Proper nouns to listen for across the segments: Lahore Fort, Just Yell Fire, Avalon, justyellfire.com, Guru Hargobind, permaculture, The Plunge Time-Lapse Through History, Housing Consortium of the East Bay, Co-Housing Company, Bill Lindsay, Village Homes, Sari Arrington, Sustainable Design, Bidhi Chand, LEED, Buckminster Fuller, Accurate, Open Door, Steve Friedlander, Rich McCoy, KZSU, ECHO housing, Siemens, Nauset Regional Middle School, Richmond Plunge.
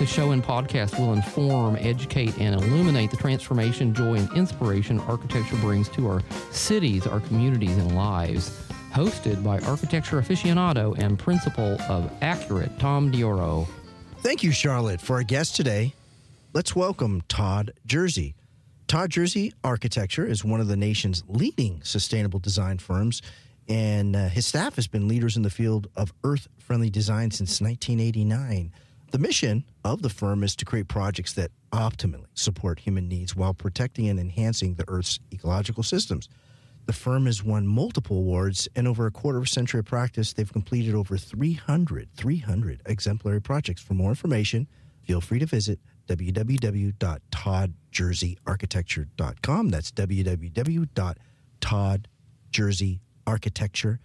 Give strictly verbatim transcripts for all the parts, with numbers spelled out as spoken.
The show and podcast will inform, educate, and illuminate the transformation, joy, and inspiration architecture brings to our cities, our communities, and lives. Hosted by architecture aficionado and principal of Accurate, Tom Dioro. Thank you, Charlotte. For our guest today, let's welcome Todd Jersey. Todd Jersey Architecture is one of the nation's leading sustainable design firms, and uh, his staff has been leaders in the field of earth-friendly design since nineteen eighty-nine. The mission of the firm is to create projects that optimally support human needs while protecting and enhancing the Earth's ecological systems. The firm has won multiple awards, and over a quarter of a century of practice, they've completed over three hundred, three hundred exemplary projects. For more information, feel free to visit w w w dot todd jersey architecture dot com. That's w w w dot todd jersey architecture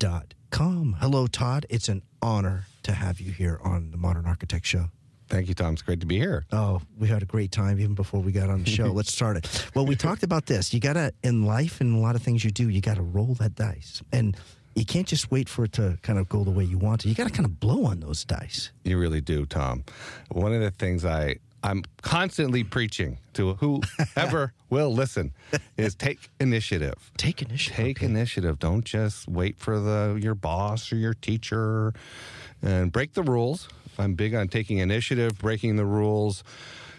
dot com. Hello, Todd. It's an honor to have you here on the Modern Architect Show. Thank you, Tom. It's great to be here. Oh, we had a great time even before we got on the show. Let's start it. Well, we talked about this. You got to, in life and a lot of things you do, you got to roll that dice. And you can't just wait for it to kind of go the way you want to. You got to kind of blow on those dice. You really do, Tom. One of the things I, I'm constantly preaching to whoever will listen is take initiative. Take initiative. Take initiative. Don't just wait for the your boss or your teacher. And break the rules. I'm big on taking initiative, breaking the rules,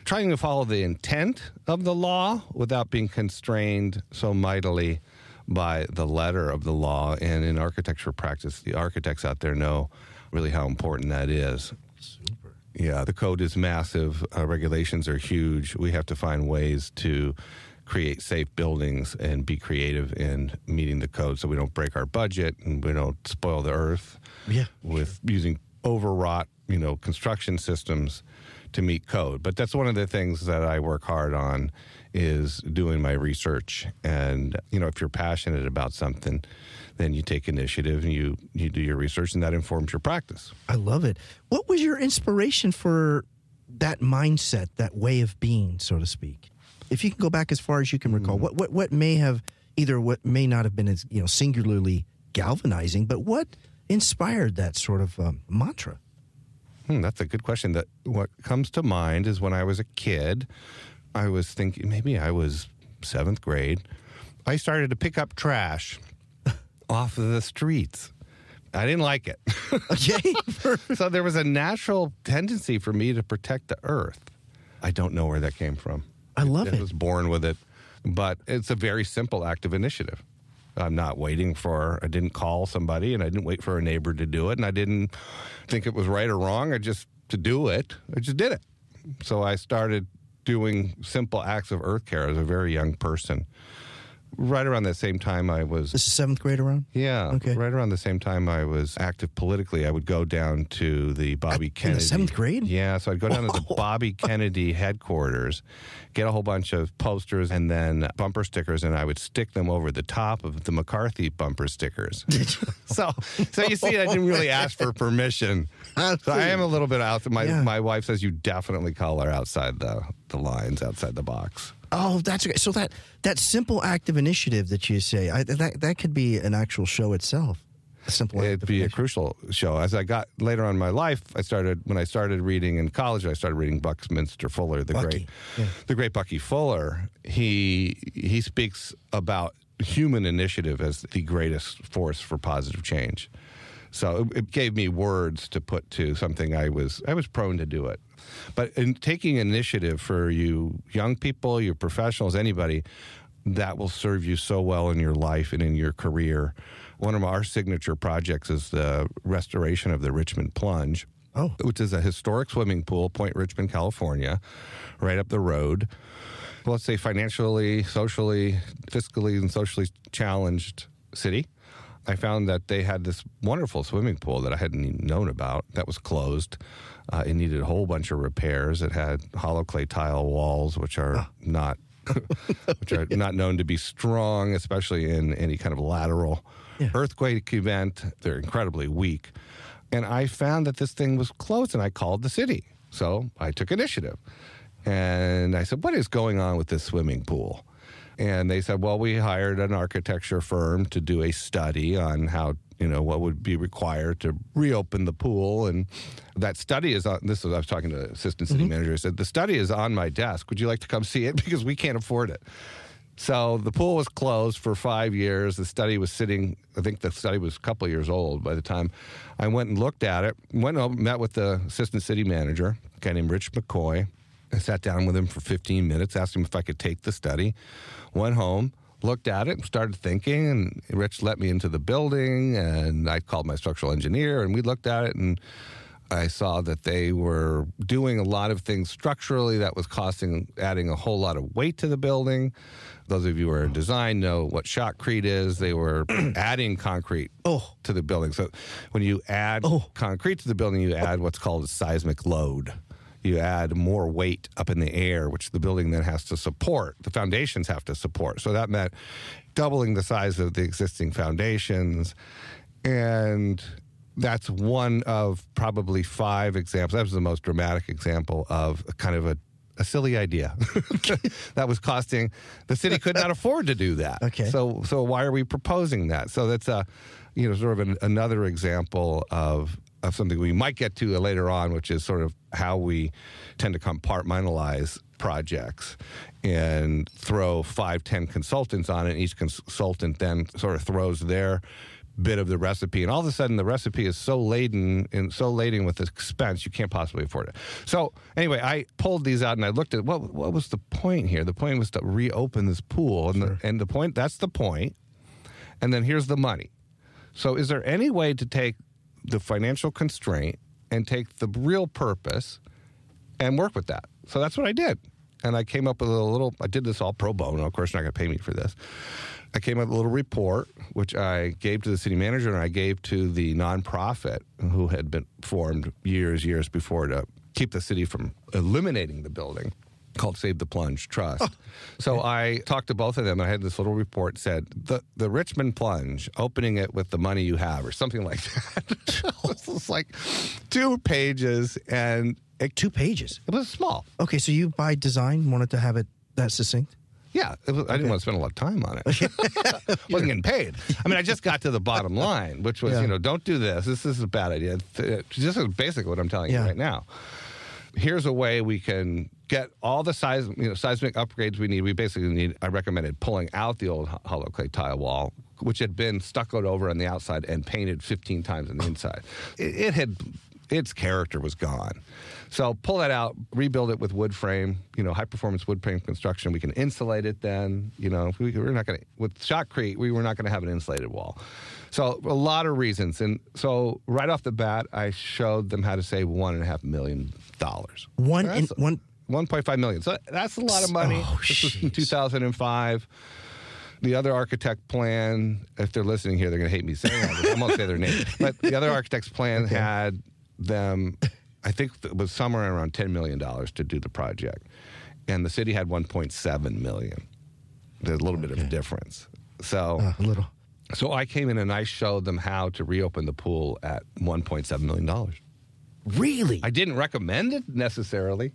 trying to follow the intent of the law without being constrained so mightily by the letter of the law. And in architecture practice, the architects out there know really how important that is. Super. Yeah, the code is massive. Uh, regulations are huge. We have to find ways to create safe buildings and be creative in meeting the code so we don't break our budget and we don't spoil the earth. Yeah, with sure. using overwrought, you know, construction systems to meet code. But that's one of the things that I work hard on is doing my research. And, you know, if you're passionate about something, then you take initiative and you, you do your research, and that informs your practice. I love it. What was your inspiration for that mindset, that way of being, so to speak? If you can go back as far as you can recall, mm-hmm. what, what what may have, either what may not have been, as, you know, singularly galvanizing, but what inspired that sort of um, mantra? Hmm, that's a good question. That what comes to mind is when I was a kid, I was thinking, maybe I was seventh grade, I started to pick up trash off of the streets. I didn't like it. Okay. So there was a natural tendency for me to protect the earth. I don't know where that came from. I love it. I was born with it, but it's a very simple act of initiative. I'm not waiting for, I didn't call somebody, and I didn't wait for a neighbor to do it, and I didn't think it was right or wrong. I just, to do it, I just did it. So I started doing simple acts of earth care as a very young person. Right around that same time I was... This is seventh grade around? Yeah. Okay. Right around the same time I was active politically, I would go down to the Bobby I, Kennedy... In the seventh grade? Yeah, so I'd go down Whoa. to the Bobby Kennedy headquarters, get a whole bunch of posters and then bumper stickers, and I would stick them over the top of the McCarthy bumper stickers. so so you see, I didn't really ask for permission. So I am a little bit out. My, yeah. my wife says you definitely color outside the, the lines, outside the box. Oh, that's okay. So that, that simple act of initiative that you say, I, that that could be an actual show itself. a simple it'd be a crucial show. As I got later on in my life, I started when I started reading in college, I started reading Buckminster Fuller, the Bucky. great yeah. the great Bucky Fuller. He he speaks about human initiative as the greatest force for positive change. So it, it gave me words to put to something I was I was prone to do it. But in taking initiative for you young people, you professionals, anybody, that will serve you so well in your life and in your career. One of our signature projects is the restoration of the Richmond Plunge, oh. which is a historic swimming pool, Point Richmond, California, right up the road. Well, let's say financially, socially, fiscally, and socially challenged city. I found that they had this wonderful swimming pool that I hadn't even known about that was closed. Uh, it needed a whole bunch of repairs. It had hollow clay tile walls, which are ah. not which are yeah. not known to be strong, especially in any kind of lateral yeah. earthquake event. They're incredibly weak. And I found that this thing was closed, and I called the city. So I took initiative. And I said, what is going on with this swimming pool? And they said, well, we hired an architecture firm to do a study on how, you know, what would be required to reopen the pool. And that study is on, this is, I was talking to the assistant city mm-hmm. manager, I said, the study is on my desk. Would you like to come see it? Because we can't afford it. So the pool was closed for five years. The study was sitting, I think the study was a couple of years old by the time I went and looked at it, went over, met with the assistant city manager, a guy named Rich McCoy. I sat down with him for fifteen minutes, asked him if I could take the study, went home, looked at it, started thinking, and Rich let me into the building, and I called my structural engineer, and we looked at it, and I saw that they were doing a lot of things structurally that was costing, adding a whole lot of weight to the building. Those of you who are in design know what shotcrete is. They were adding concrete oh. to the building. So when you add oh. concrete to the building, you add what's called a seismic load. You add more weight up in the air, which the building then has to support. The foundations have to support. So that meant doubling the size of the existing foundations. And that's one of probably five examples. That was the most dramatic example of kind of a, a silly idea that was costing. The city could not afford to do that. Okay. So so why are we proposing that? So that's a, you know, sort of an, another example of of something we might get to later on, which is sort of how we tend to compartmentalize projects and throw five, ten consultants on it. Each consultant then sort of throws their bit of the recipe. And all of a sudden, the recipe is so laden and so laden with expense, you can't possibly afford it. So anyway, I pulled these out and I looked at what what was the point here? The point was to reopen this pool. And, sure. the, and the point, that's the point. And then here's the money. So is there any way to take the financial constraint and take the real purpose and work with that? So that's what I did. And I came up with a little, I did this all pro bono. Of course, you're not going to pay me for this. I came up with a little report, which I gave to the city manager and I gave to the nonprofit who had been formed years, years before to keep the city from eliminating the building, called Save the Plunge Trust. Oh, okay. So I talked to both of them, and I had this little report said, the the Richmond Plunge, opening it with the money you have, or something like that. It was like two pages. and it, Two pages? It was small. Okay, so you, by design, wanted to have it that succinct? Yeah. It was, okay. I didn't want to spend a lot of time on it. I wasn't getting paid. I mean, I just got to the bottom line, which was, yeah. you know, don't do this. This, this is a bad idea. This is basically what I'm telling yeah. you right now. Here's a way we can get all the size, you know, seismic upgrades we need. We basically need, I recommended pulling out the old hollow clay tile wall, which had been stuccoed over on the outside and painted fifteen times on the inside. It, it had, its character was gone. So pull that out, rebuild it with wood frame, you know, high performance wood frame construction. We can insulate it then, you know, we, we're not going to, with shotcrete, we were not going to have an insulated wall. So a lot of reasons. And so right off the bat, I showed them how to save one and a half million dollars. One and one. one point five million dollars. So that's a lot of money. Oh, this was in two thousand five. The other architect plan, if they're listening here, they're going to hate me saying all this. I won't say their name. But the other architect's plan okay. had them, I think it was somewhere around ten million dollars to do the project. And the city had one point seven million dollars. There's a little okay. bit of a difference. So, uh, a little. So I came in and I showed them how to reopen the pool at one point seven million dollars. Really? I didn't recommend it necessarily.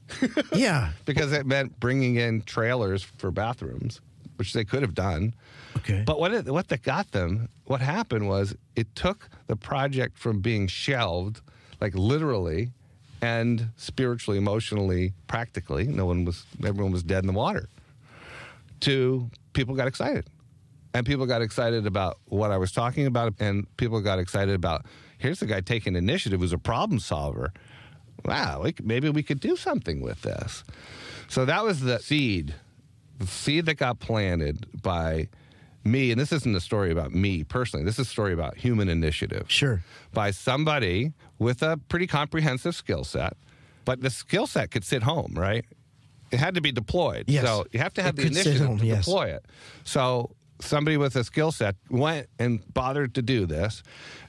Yeah. Because it meant bringing in trailers for bathrooms. which they could have done. Okay. But what it, what that got them, what happened was it took the project from being shelved, like literally and spiritually, emotionally, practically, no one was, everyone was dead in the water, to people got excited. And people got excited about what I was talking about, and people got excited about, here's the guy taking initiative who's a problem solver. Wow, we, maybe we could do something with this. So that was the seed, the seed that got planted by me. And this isn't a story about me personally. This is a story about human initiative. Sure. By somebody with a pretty comprehensive skill set, but the skill set could sit home, right? It had to be deployed. Yes. So you have to have it the initiative home, to yes. deploy it. So somebody with a skill set went and bothered to do this,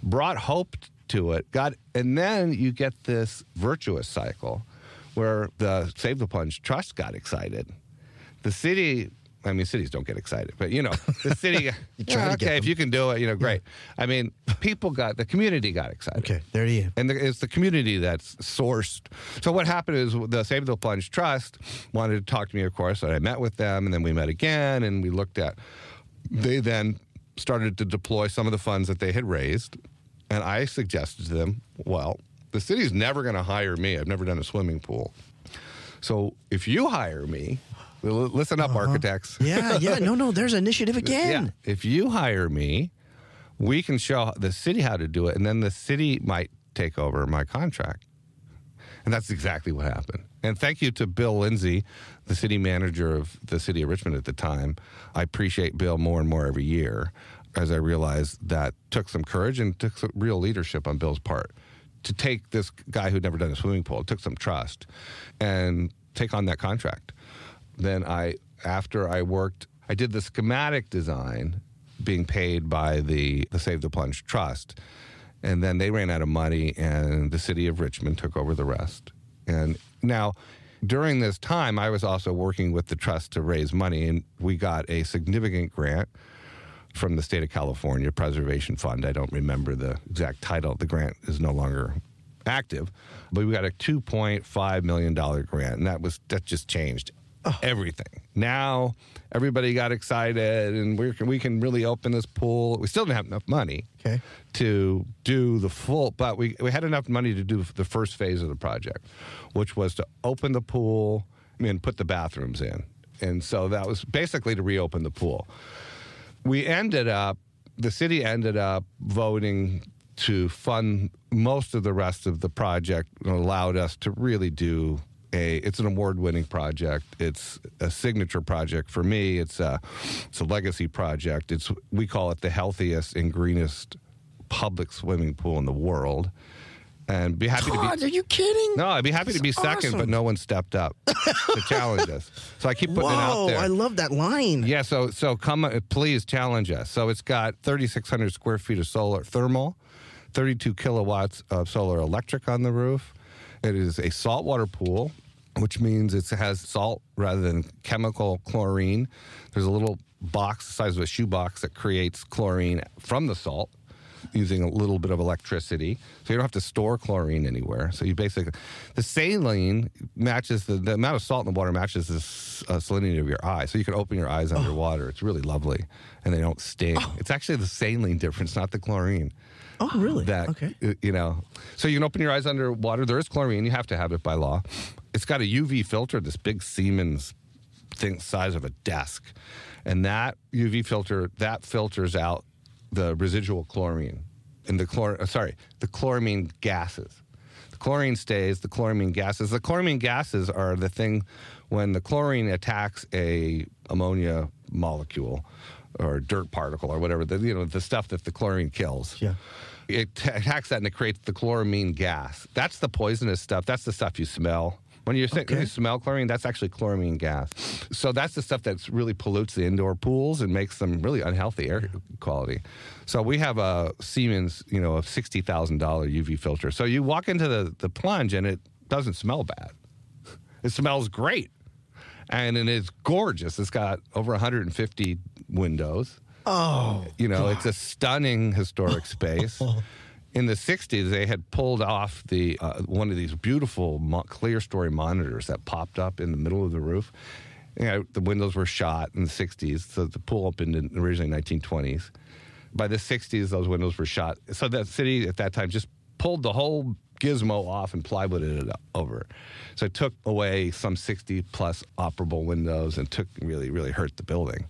brought hope to it, got, and then you get this virtuous cycle where the Save the Plunge Trust got excited. The city, I mean, cities don't get excited, but, you know, the city, yeah, okay, if you can do it, you know, great. Yeah. I mean, people got, the community got excited. Okay, there you go. And the, it's the community that's sourced. So what happened is the Save the Plunge Trust wanted to talk to me, of course, and I met with them, and then we met again, and we looked at... They then started to deploy some of the funds that they had raised, and I suggested to them, well, the city's never going to hire me. I've never done a swimming pool. So if you hire me, listen up, uh-huh. architects. Yeah, yeah. No, no, there's initiative again. Yeah. If you hire me, we can show the city how to do it, and then the city might take over my contract. And that's exactly what happened. And thank you to Bill Lindsay, the city manager of the city of Richmond at the time. I appreciate Bill more and more every year as I realize that took some courage and took some real leadership on Bill's part to take this guy who'd never done a swimming pool, it took some trust, and take on that contract. Then I, after I worked, I did the schematic design being paid by the, the Save the Plunge Trust. And then they ran out of money, and the city of Richmond took over the rest. And now, during this time, I was also working with the trust to raise money, and we got a significant grant from the state of California Preservation Fund. I don't remember the exact title. The grant is no longer active, but we got a two point five million dollars grant, and that was that just changed oh. everything. Now, everybody got excited, and we can, we can really open this pool. We still didn't have enough money okay. to do the full, but we, we had enough money to do the first phase of the project, which was to open the pool and put the bathrooms in. And so that was basically to reopen the pool. We ended up, the city ended up voting to fund most of the rest of the project and allowed us to really do A, it's an award-winning project. It's a signature project for me. It's a, it's a legacy project. It's, we call it the healthiest and greenest public swimming pool in the world. And be happy Todd, to be. Are you kidding? No, I'd be happy That's to be awesome. second, but no one stepped up to challenge us. So I keep putting Whoa, it out there. I love that line. Yeah. So so come, please challenge us. So it's got thirty-six hundred square feet of solar thermal, thirty-two kilowatts of solar electric on the roof. It is a saltwater pool, which means it has salt rather than chemical chlorine. There's a little box the size of a shoebox that creates chlorine from the salt using a little bit of electricity. So you don't have to store chlorine anywhere. So you basically, the saline matches, the, the amount of salt in the water matches the uh, salinity of your eye. So you can open your eyes underwater. Oh. It's really lovely. And they don't sting. Oh. It's actually the saline difference, not the chlorine. Oh, really? That, okay. You know, so you can open your eyes underwater. There is chlorine. You have to have it by law. It's got a U V filter, this big Siemens thing, size of a desk. And that U V filter, that filters out the residual chlorine and the chlor, sorry, the chloramine gases. The chlorine stays, the chloramine gases. The chloramine gases are the thing when the chlorine attacks a ammonia molecule or dirt particle or whatever, the, you know, the stuff that the chlorine kills. Yeah. It t- attacks that and it creates the chloramine gas. That's the poisonous stuff. That's the stuff you smell. When you, okay. when you smell chlorine, that's actually chloramine gas. So that's the stuff that really pollutes the indoor pools and makes them really unhealthy air quality. So we have a Siemens, you know, a sixty thousand dollars U V filter. So you walk into the, the plunge and it doesn't smell bad. It smells great. And it is gorgeous. It's got over one hundred fifty windows. Oh. You know, God. It's a stunning historic space. In the sixties, they had pulled off the uh, one of these beautiful mo- clear story monitors that popped up in the middle of the roof. you know, the windows were shot in the sixties. So the pool opened in originally nineteen twenties. By the sixties, those windows were shot. So the city at that time just pulled the whole gizmo off and plywooded it over. So it took away some sixty-plus operable windows and took really, really hurt the building.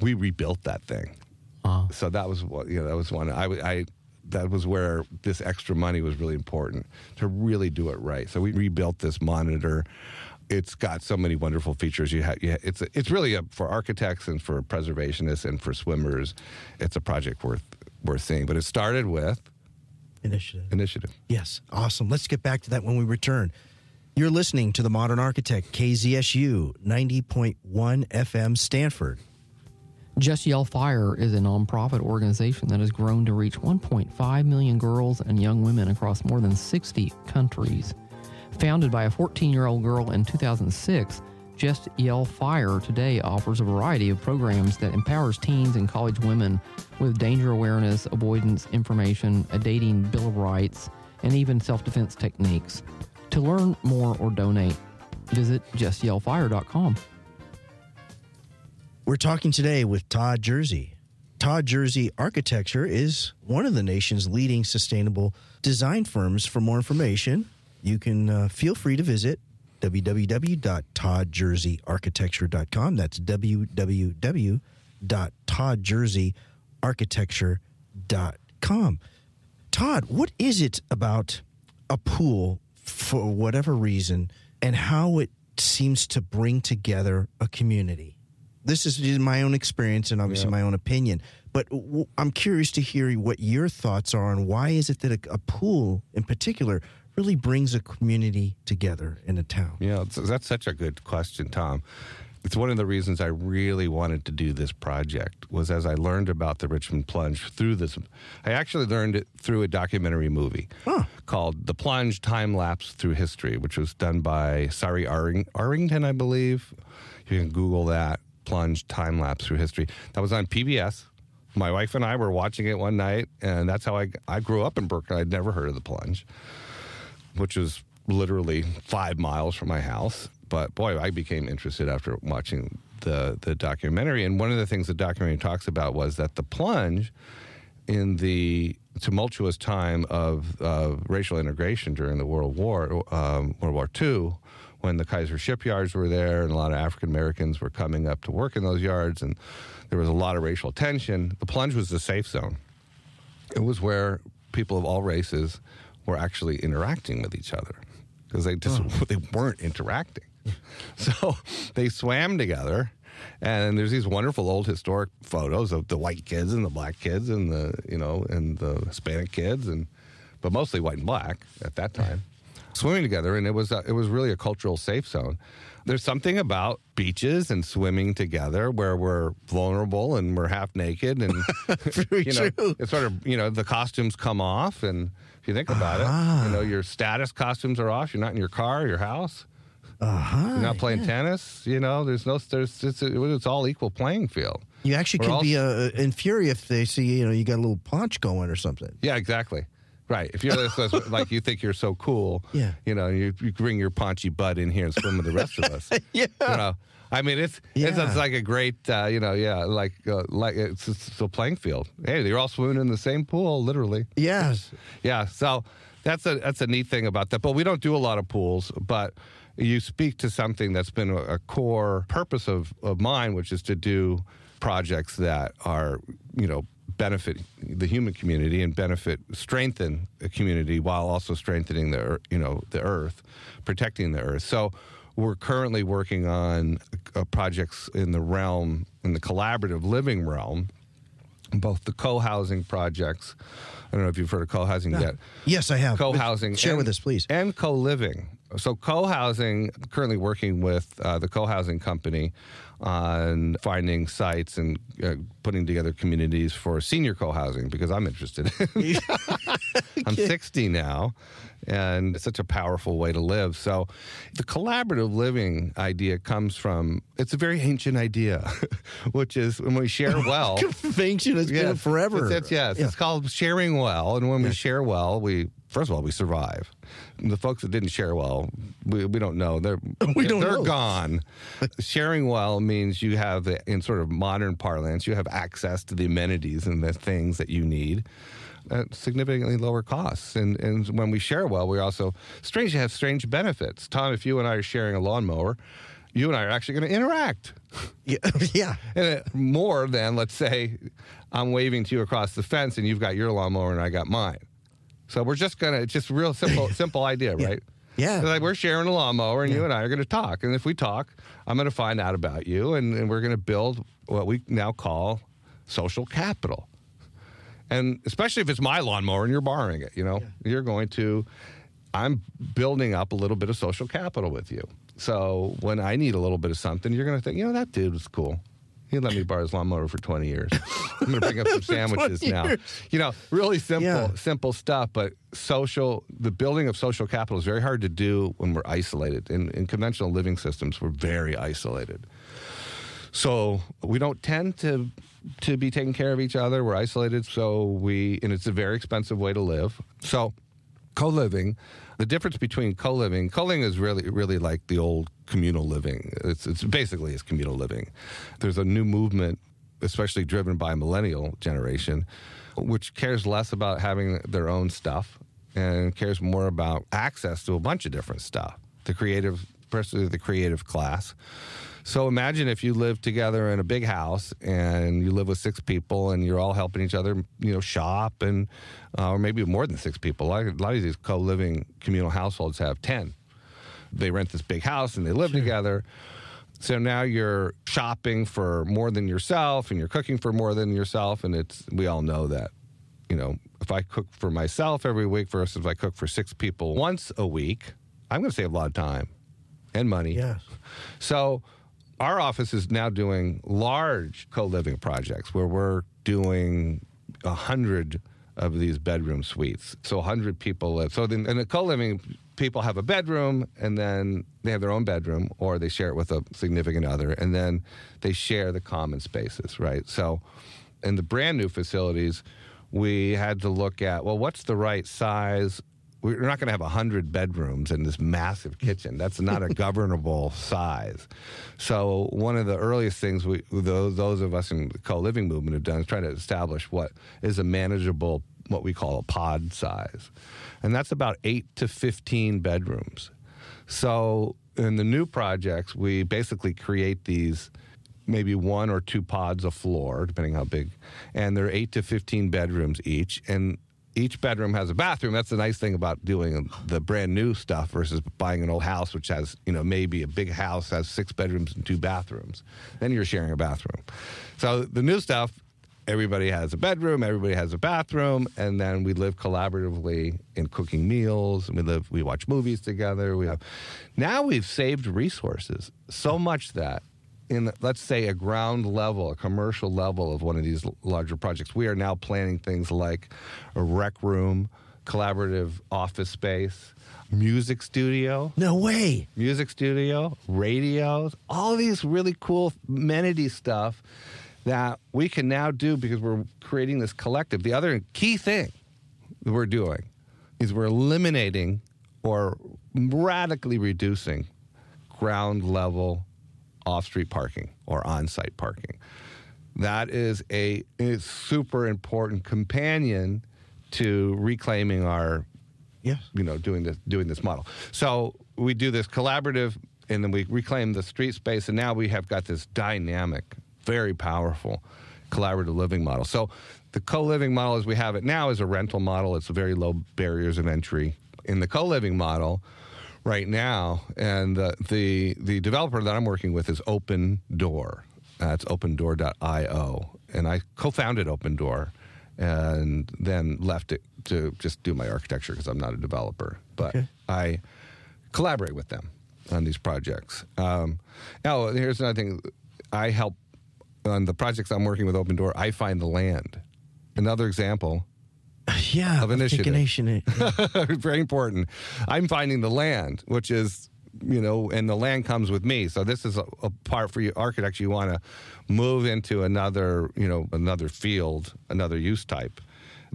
We rebuilt that thing. Uh-huh. So that was what, you know, that was one. I, I that was where this extra money was really important to really do it right. So we rebuilt this monitor. It's got so many wonderful features. You have, you ha- it's a, it's really a, for architects and for preservationists and for swimmers, it's a project worth worth seeing. But it started with initiative. Initiative. Yes, awesome. Let's get back to that when we return. You're listening to The Modern Architect, K Z S U ninety point one F M, Stanford. Just Yell Fire is a nonprofit organization that has grown to reach one point five million girls and young women across more than sixty countries. Founded by a fourteen-year-old girl in two thousand six, Just Yell Fire today offers a variety of programs that empowers teens and college women with danger awareness, avoidance information, a dating bill of rights, and even self-defense techniques. To learn more or donate, visit just yell fire dot com. We're talking today with Todd Jersey. Todd Jersey Architecture is one of the nation's leading sustainable design firms. For more information, you can uh, feel free to visit w w w dot todd jersey architecture dot com. That's w w w dot todd jersey architecture dot com. Todd, what is it about a pool, for whatever reason, and how it seems to bring together a community? This is my own experience and obviously, yeah, my own opinion, but w- I'm curious to hear what your thoughts are on why is it that a, a pool in particular really brings a community together in a town? Yeah, that's such a good question, Tom. It's one of the reasons I really wanted to do this project was as I learned about the Richmond Plunge through this. I actually learned it through a documentary movie huh. called The Plunge Time-Lapse Through History, which was done by Sari Arrington, I believe. You can Google that, Plunge Time-Lapse Through History. That was on P B S. My wife and I were watching it one night, and that's how I, I grew up in Berkeley. I'd never heard of the Plunge, which was literally five miles from my house. But boy, I became interested after watching the, the documentary. And one of the things the documentary talks about was that the plunge in the tumultuous time of uh, racial integration during the World War, um, World War Two, when the Kaiser shipyards were there and a lot of African Americans were coming up to work in those yards and there was a lot of racial tension, the plunge was the safe zone. It was where people of all races were actually interacting with each other because they just oh. they weren't interacting. So they swam together, and there's these wonderful old historic photos of the white kids and the black kids and the, you know, and the Hispanic kids, and but mostly white and black at that time, swimming together, and it was a, it was really a cultural safe zone. There's something about beaches and swimming together where we're vulnerable and we're half naked and you know, it's sort of, you know, the costumes come off, and if you think about uh-huh. it, you know, your status costumes are off. You're not in your car, or your house. Uh-huh, you're not playing yeah. tennis. You know, there's no there's it's, it's all equal playing field. You actually we're could all, be uh, in fury if they see, you know, you got a little paunch going or something. Yeah, exactly. Right. If you're this, this, like, you think you're so cool, yeah. you know, you, you bring your paunchy butt in here and swim with the rest of us. yeah. You know, I mean, it's yeah. it's, it's like a great, uh, you know, yeah, like uh, like it's, it's a playing field. Hey, they're all swimming in the same pool, literally. Yes. Yeah. So that's a that's a neat thing about that. But we don't do a lot of pools. But you speak to something that's been a, a core purpose of, of mine, which is to do projects that are, you know, benefit the human community and benefit, strengthen a community while also strengthening the, you know, the earth, protecting the earth. So we're currently working on uh, projects in the realm, in the collaborative living realm, both the co-housing projects. I don't know if you've heard of co-housing no. yet. Yes, I have. Co-housing. Share and, with us, please. And co-living. So co-housing, currently working with uh, the Co-Housing Company on finding sites and uh, putting together communities for senior co-housing because I'm interested in I'm sixty now, and it's such a powerful way to live. So the collaborative living idea comes from, it's a very ancient idea, which is when we share well. Ancient, it's yes, been forever. It's, it's, yes, yeah. It's called sharing well, and when yeah. we share well, we first of all, we survive. And the folks that didn't share well, we, we don't know. They're, we don't they're know. gone. Sharing well means you have, in sort of modern parlance, you have access to the amenities and the things that you need at significantly lower costs. And, and when we share well, we also strangely have strange benefits. Tom, if you and I are sharing a lawnmower, you and I are actually going to interact. Yeah. yeah. And it, more than, let's say, I'm waving to you across the fence and you've got your lawnmower and I got mine. So we're just going to, it's just real simple, simple idea, yeah. right? Yeah. So like we're sharing a lawnmower and yeah. you and I are going to talk. And if we talk, I'm going to find out about you and, and we're going to build what we now call social capital. And especially if it's my lawnmower and you're borrowing it, you know, yeah. you're going to, I'm building up a little bit of social capital with you. So when I need a little bit of something, you're going to think, you know, that dude was cool. He let me borrow his lawnmower for twenty years. I'm going to bring up some sandwiches now. You know, really simple, yeah. simple stuff. But social, the building of social capital is very hard to do when we're isolated. In, in conventional living systems, we're very isolated. So we don't tend to to be taking care of each other. We're isolated. So we, and it's a very expensive way to live. So co-living. The difference between co-living, co-living is really, really like the old communal living. It's, it's basically it's communal living. There's a new movement, especially driven by millennial generation, which cares less about having their own stuff and cares more about access to a bunch of different stuff. The creative, especially the creative class. So imagine if you live together in a big house and you live with six people and you're all helping each other, you know, shop and, uh, or maybe more than six people. A lot of, a lot of these co-living communal households have ten. They rent this big house and they live sure. together. So now you're shopping for more than yourself and you're cooking for more than yourself. And it's, we all know that, you know, if I cook for myself every week versus if I cook for six people once a week, I'm going to save a lot of time and money. Yes. So our office is now doing large co-living projects where we're doing one hundred of these bedroom suites. So one hundred people live. So in the co-living, people have a bedroom, and then they have their own bedroom, or they share it with a significant other, and then they share the common spaces, right? So in the brand new facilities, we had to look at, well, what's the right size? We're not going to have one hundred bedrooms in this massive kitchen. That's not a governable size. So one of the earliest things we, those, those of us in the co-living movement have done is trying to establish what is a manageable, what we call a pod size. And that's about eight to fifteen bedrooms. So in the new projects, we basically create these maybe one or two pods a floor, depending how big, and they're eight to fifteen bedrooms each. And each bedroom has a bathroom. That's the nice thing about doing the brand new stuff versus buying an old house, which has, you know, maybe a big house has six bedrooms and two bathrooms. Then you're sharing a bathroom. So the new stuff, everybody has a bedroom, everybody has a bathroom, and then we live collaboratively in cooking meals, and we live, we watch movies together. We have, now we've saved resources so much that in, let's say, a ground level, a commercial level of one of these larger projects, we are now planning things like a rec room, collaborative office space, music studio. No way! Music studio, radios, all these really cool amenity stuff that we can now do because we're creating this collective. The other key thing that we're doing is we're eliminating or radically reducing ground level off-street parking or on-site parking. That is a, a super important companion to reclaiming our, yes. you know, doing this doing this model. So we do this collaborative, and then we reclaim the street space, and now we have got this dynamic, very powerful collaborative living model. So the co-living model as we have it now is a rental model. It's very low barriers of entry. In the co-living model, right now, and the, the the developer that I'm working with is Open Door. That's uh, open door dot i o, and I co-founded Open Door, and then left it to just do my architecture because I'm not a developer. But okay. I collaborate with them on these projects. Um, now, here's another thing: I help on the projects I'm working with Open Door. I find the land. Another example. Yeah, of initiative. initiative. Yeah. Very important. I'm finding the land, which is, you know, and the land comes with me. So this is a, a part for you architects. You want to move into another, you know, another field, another use type.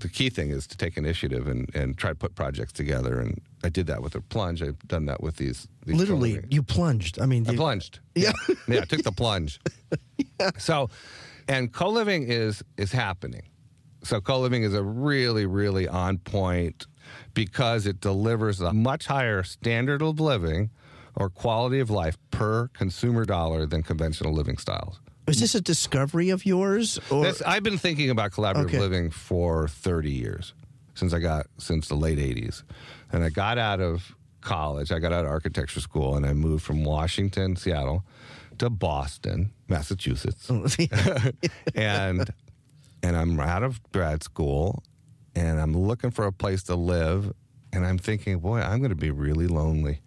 the key thing is to take initiative and, and try to put projects together. And I did that with a plunge. I've done that with these. these Literally, plunges. You plunged. I mean, I you, plunged. Yeah. Yeah. Yeah, I took the plunge. Yeah. So, and co-living is is happening. So co-living is a really, really on point because it delivers a much higher standard of living or quality of life per consumer dollar than conventional living styles. Was this a discovery of yours? Or? This, I've been thinking about collaborative okay. living for thirty years, since I got, since the late eighties. And I got out of college, I got out of architecture school, and I moved from Washington, Seattle, to Boston, Massachusetts. and and I'm out of grad school, and I'm looking for a place to live, and I'm thinking, boy, I'm going to be really lonely.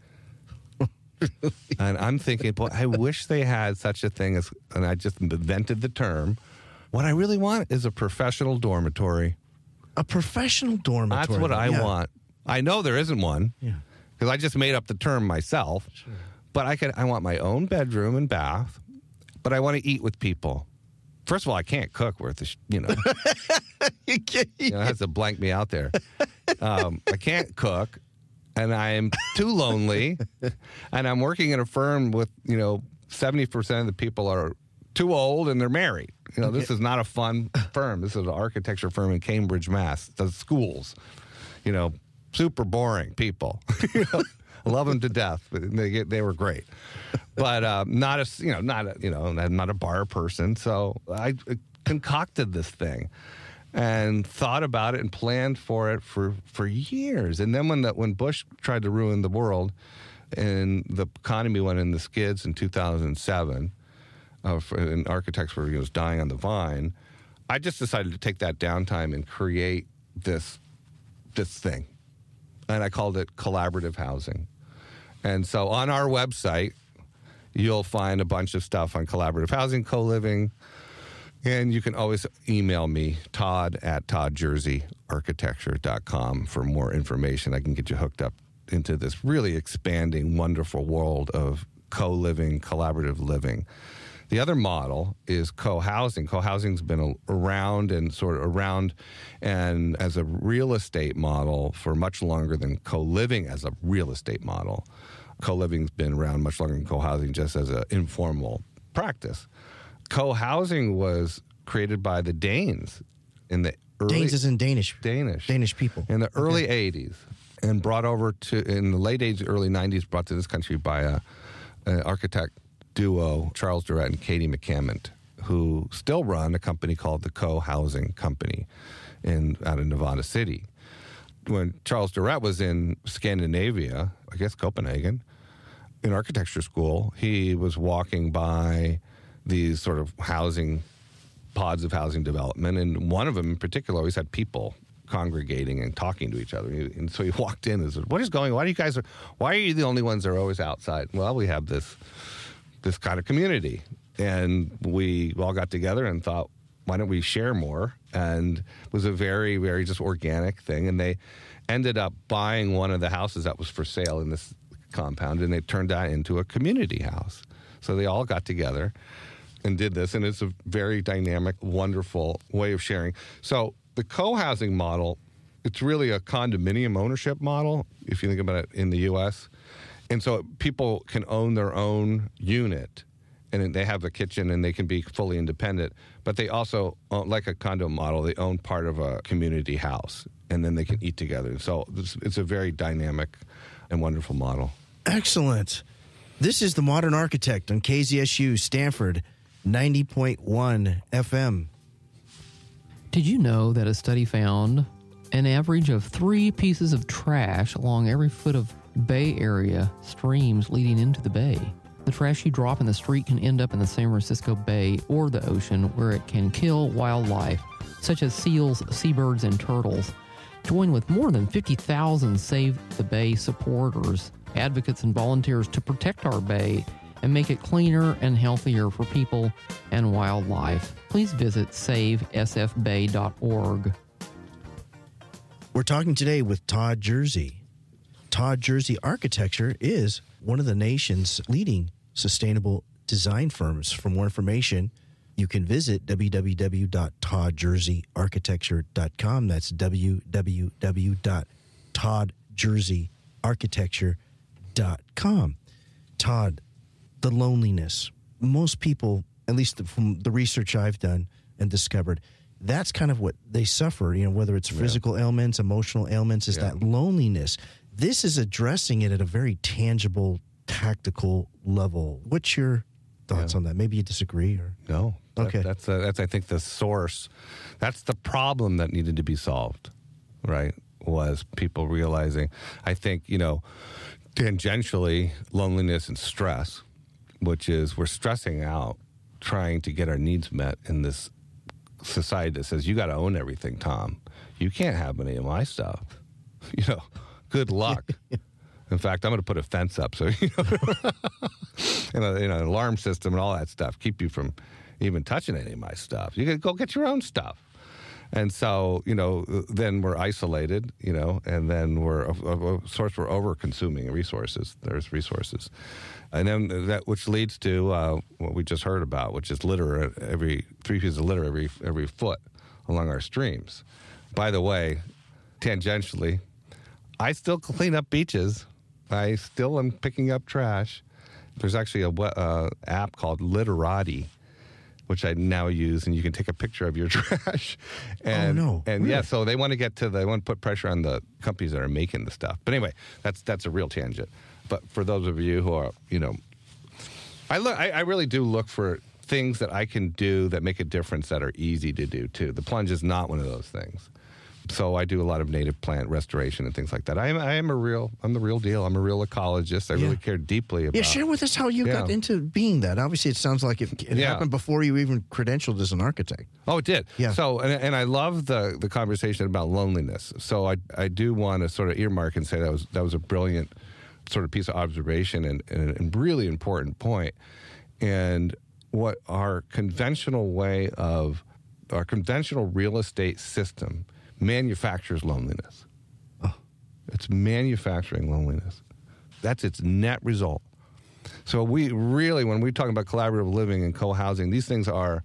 And I'm thinking, boy, I wish they had such a thing as, and I just invented the term. What I really want is a professional dormitory. A professional dormitory. That's what I yeah. want. I know there isn't one, because yeah. I just made up the term myself. Sure. But I could, I want my own bedroom and bath, but I want to eat with people. First of all, I can't cook worth a, sh- you know. You can't. You know, it has to blank me out there. Um, I can't cook. And I'm too lonely, and I'm working at a firm with, you know, seventy percent of the people are too old and they're married. You know, this is not a fun firm. This is an architecture firm in Cambridge, Mass. It does schools, you know, super boring people. You know, I love them to death. But they get, they were great, but uh, not a, you know, not a, you know, I'm not a bar person. So I concocted this thing. And thought about it and planned for it for, for years. And then when the, when Bush tried to ruin the world and the economy went in the skids in two thousand seven, uh, for, and architects were, you know, was dying on the vine, I just decided to take that downtime and create this this thing. And I called it collaborative housing. And so on our website, you'll find a bunch of stuff on collaborative housing, co-living. And you can always email me, Todd at Todd Jersey Architecture dot com, for more information. I can get you hooked up into this really expanding, wonderful world of co-living, collaborative living. The other model is co-housing. Co-housing's been around and sort of around and as a real estate model for much longer than co-living as a real estate model. Co-living's been around much longer than co-housing just as an informal practice. Co-housing was created by the Danes in the early... Danes is in Danish. Danish. Danish people. In the early okay. eighties, and brought over to, in the late eighties, early nineties, brought to this country by a, an architect duo, Charles Durrett and Katie McCamant, who still run a company called the Co-Housing Company in out of Nevada City. When Charles Durrett was in Scandinavia, I guess Copenhagen, in architecture school, he was walking by these sort of housing, pods of housing development. And one of them in particular always had people congregating and talking to each other. And so he walked in and said, what is going on? Why do you guys, are, why are you the only ones that are always outside? Well, we have this, this kind of community. And we all got together and thought, why don't we share more? And it was a very, very just organic thing. And they ended up buying one of the houses that was for sale in this compound. And they turned that into a community house. So they all got together and did this, and it's a very dynamic, wonderful way of sharing. So the co-housing model, it's really a condominium ownership model, if you think about it, in the U S. And so people can own their own unit, and they have a kitchen, and they can be fully independent. But they also, own, like a condo model, they own part of a community house, and then they can eat together. So it's a very dynamic and wonderful model. Excellent. This is The Modern Architect on K Z S U Stanford, ninety point one F M. Did you know that a study found an average of three pieces of trash along every foot of Bay Area streams leading into the bay? The trash you drop in the street can end up in the San Francisco Bay or the ocean, where it can kill wildlife, such as seals, seabirds, and turtles. Join with more than fifty thousand Save the Bay supporters, advocates, and volunteers to protect our bay and make it cleaner and healthier for people and wildlife. Please visit Save S F Bay dot org. We're talking today with Todd Jersey. Todd Jersey Architecture is one of the nation's leading sustainable design firms. For more information, You can visit w w w dot todd jersey architecture dot com. That's w w w dot todd jersey architecture dot com. Todd, the loneliness. Most people, at least from the research I've done and discovered, that's kind of what they suffer, you know, whether it's physical yeah. ailments, emotional ailments, is yeah. that loneliness. This is addressing it at a very tangible, tactical level. What's your thoughts yeah. on that? Maybe you disagree or no? Okay, that, that's a, that's I think the source. That's the problem that needed to be solved, right? Was people realizing? I think you know, tangentially, loneliness and stress, which is we're stressing out trying to get our needs met in this society that says you got to own everything, Tom. You can't have any of my stuff. You know, good luck. In fact, I'm going to put a fence up, so you know, and, a, and an alarm system and all that stuff keep you from even touching any of my stuff. You can go get your own stuff, and so you know, then we're isolated, you know, and then we're a, a source we're over consuming resources. There's resources, and then that which leads to uh, what we just heard about, which is litter every three pieces of litter every every foot along our streams. By the way, tangentially, I still clean up beaches. I still am picking up trash. There's actually a uh, app called Litterati, which I now use, and you can take a picture of your trash. And, oh no! And really? yeah, so they want to get to the, they want to put pressure on the companies that are making the stuff. But anyway, that's that's a real tangent. But for those of you who are, you know, I look, I, I really do look for things that I can do that make a difference that are easy to do too. The plunge is not one of those things. So I do a lot of native plant restoration and things like that. I am, I am a real, I'm the real deal. I'm a real ecologist. I yeah. really care deeply about. Yeah, share with us how you yeah. got into being that. Obviously, it sounds like it, it yeah. happened before you even credentialed as an architect. Oh, it did. Yeah. So, and, and I love the the conversation about loneliness. So I I do want to sort of earmark and say that was that was a brilliant sort of piece of observation and and a really important point. And what our conventional way of our conventional real estate system manufactures loneliness. Oh. It's manufacturing loneliness. That's its net result. So we really, when we talk about collaborative living and co-housing, these things are,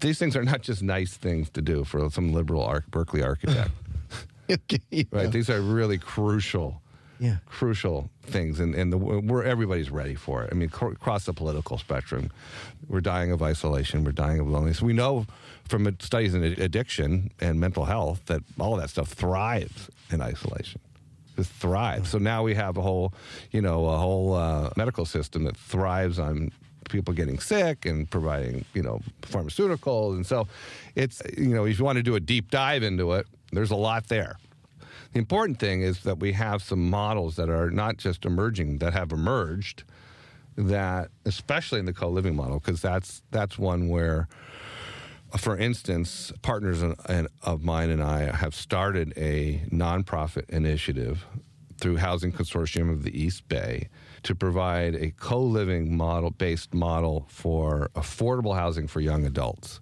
these things are not just nice things to do for some liberal arch, Berkeley architect. okay, yeah. Right? These are really crucial, yeah. crucial things, and and the, we're everybody's ready for it. I mean, cr- across the political spectrum, we're dying of isolation. We're dying of loneliness. We know from studies in addiction and mental health that all of that stuff thrives in isolation. It thrives. So now we have a whole, you know, a whole uh, medical system that thrives on people getting sick and providing, you know, pharmaceuticals. And so it's, you know, if you want to do a deep dive into it, there's a lot there. The important thing is that we have some models that are not just emerging, that have emerged, that especially in the co-living model, because that's that's one where, for instance, partners in, in, of mine and I have started a nonprofit initiative through Housing Consortium of the East Bay to provide a co-living model based model for affordable housing for young adults.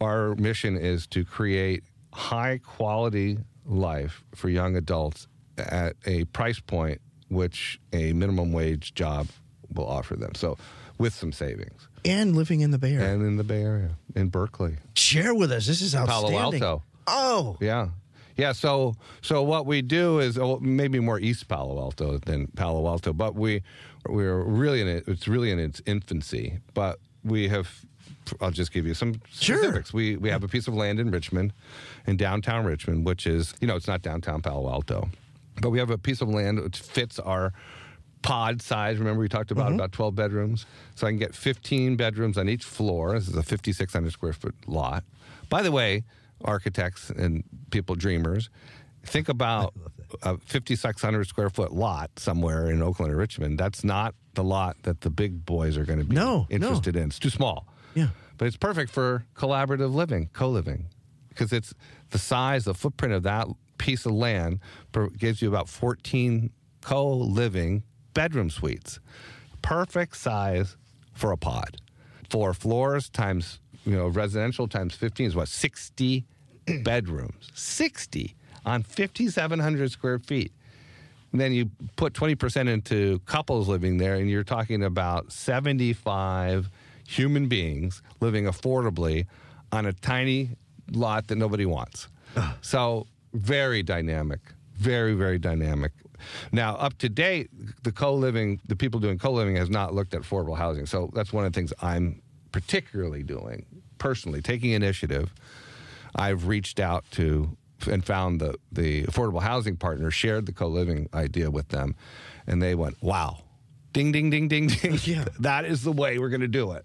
Our mission is to create high quality life for young adults at a price point which a minimum wage job will offer them. So with some savings. And living in the Bay Area. And in the Bay Area, in Berkeley. Share with us. This is outstanding. Palo Alto. Oh. Yeah. Yeah, so so what we do is oh, maybe more East Palo Alto than Palo Alto, but we we're really in it, it's really in its infancy, but we have I'll just give you some specifics. Sure. We we have a piece of land in Richmond, in downtown Richmond, which is, you know, it's not downtown Palo Alto, but we have a piece of land which fits our pod size. Remember we talked about, mm-hmm. about twelve bedrooms. So I can get fifteen bedrooms on each floor. This is a fifty-six hundred square foot lot. By the way, architects and people, dreamers, think about a fifty-six hundred square foot lot somewhere in Oakland or Richmond. That's not the lot that the big boys are going to be no, interested no. in. It's too small. Yeah, but it's perfect for collaborative living, co-living, because it's the size, the footprint of that piece of land gives you about fourteen co-living bedroom suites. Perfect size for a pod. Four floors times, you know, residential times fifteen is what, sixty bedrooms. sixty on fifty-seven hundred square feet. And then you put twenty percent into couples living there, and you're talking about seventy-five human beings living affordably on a tiny lot that nobody wants. Ugh. So very dynamic, very, very dynamic. Now, up to date, the co-living, the people doing co-living has not looked at affordable housing. So that's one of the things I'm particularly doing, personally, taking initiative. I've reached out to and found the, the affordable housing partner, shared the co-living idea with them, and they went, wow, ding, ding, ding, ding, ding. Yeah. That is the way we're going to do it.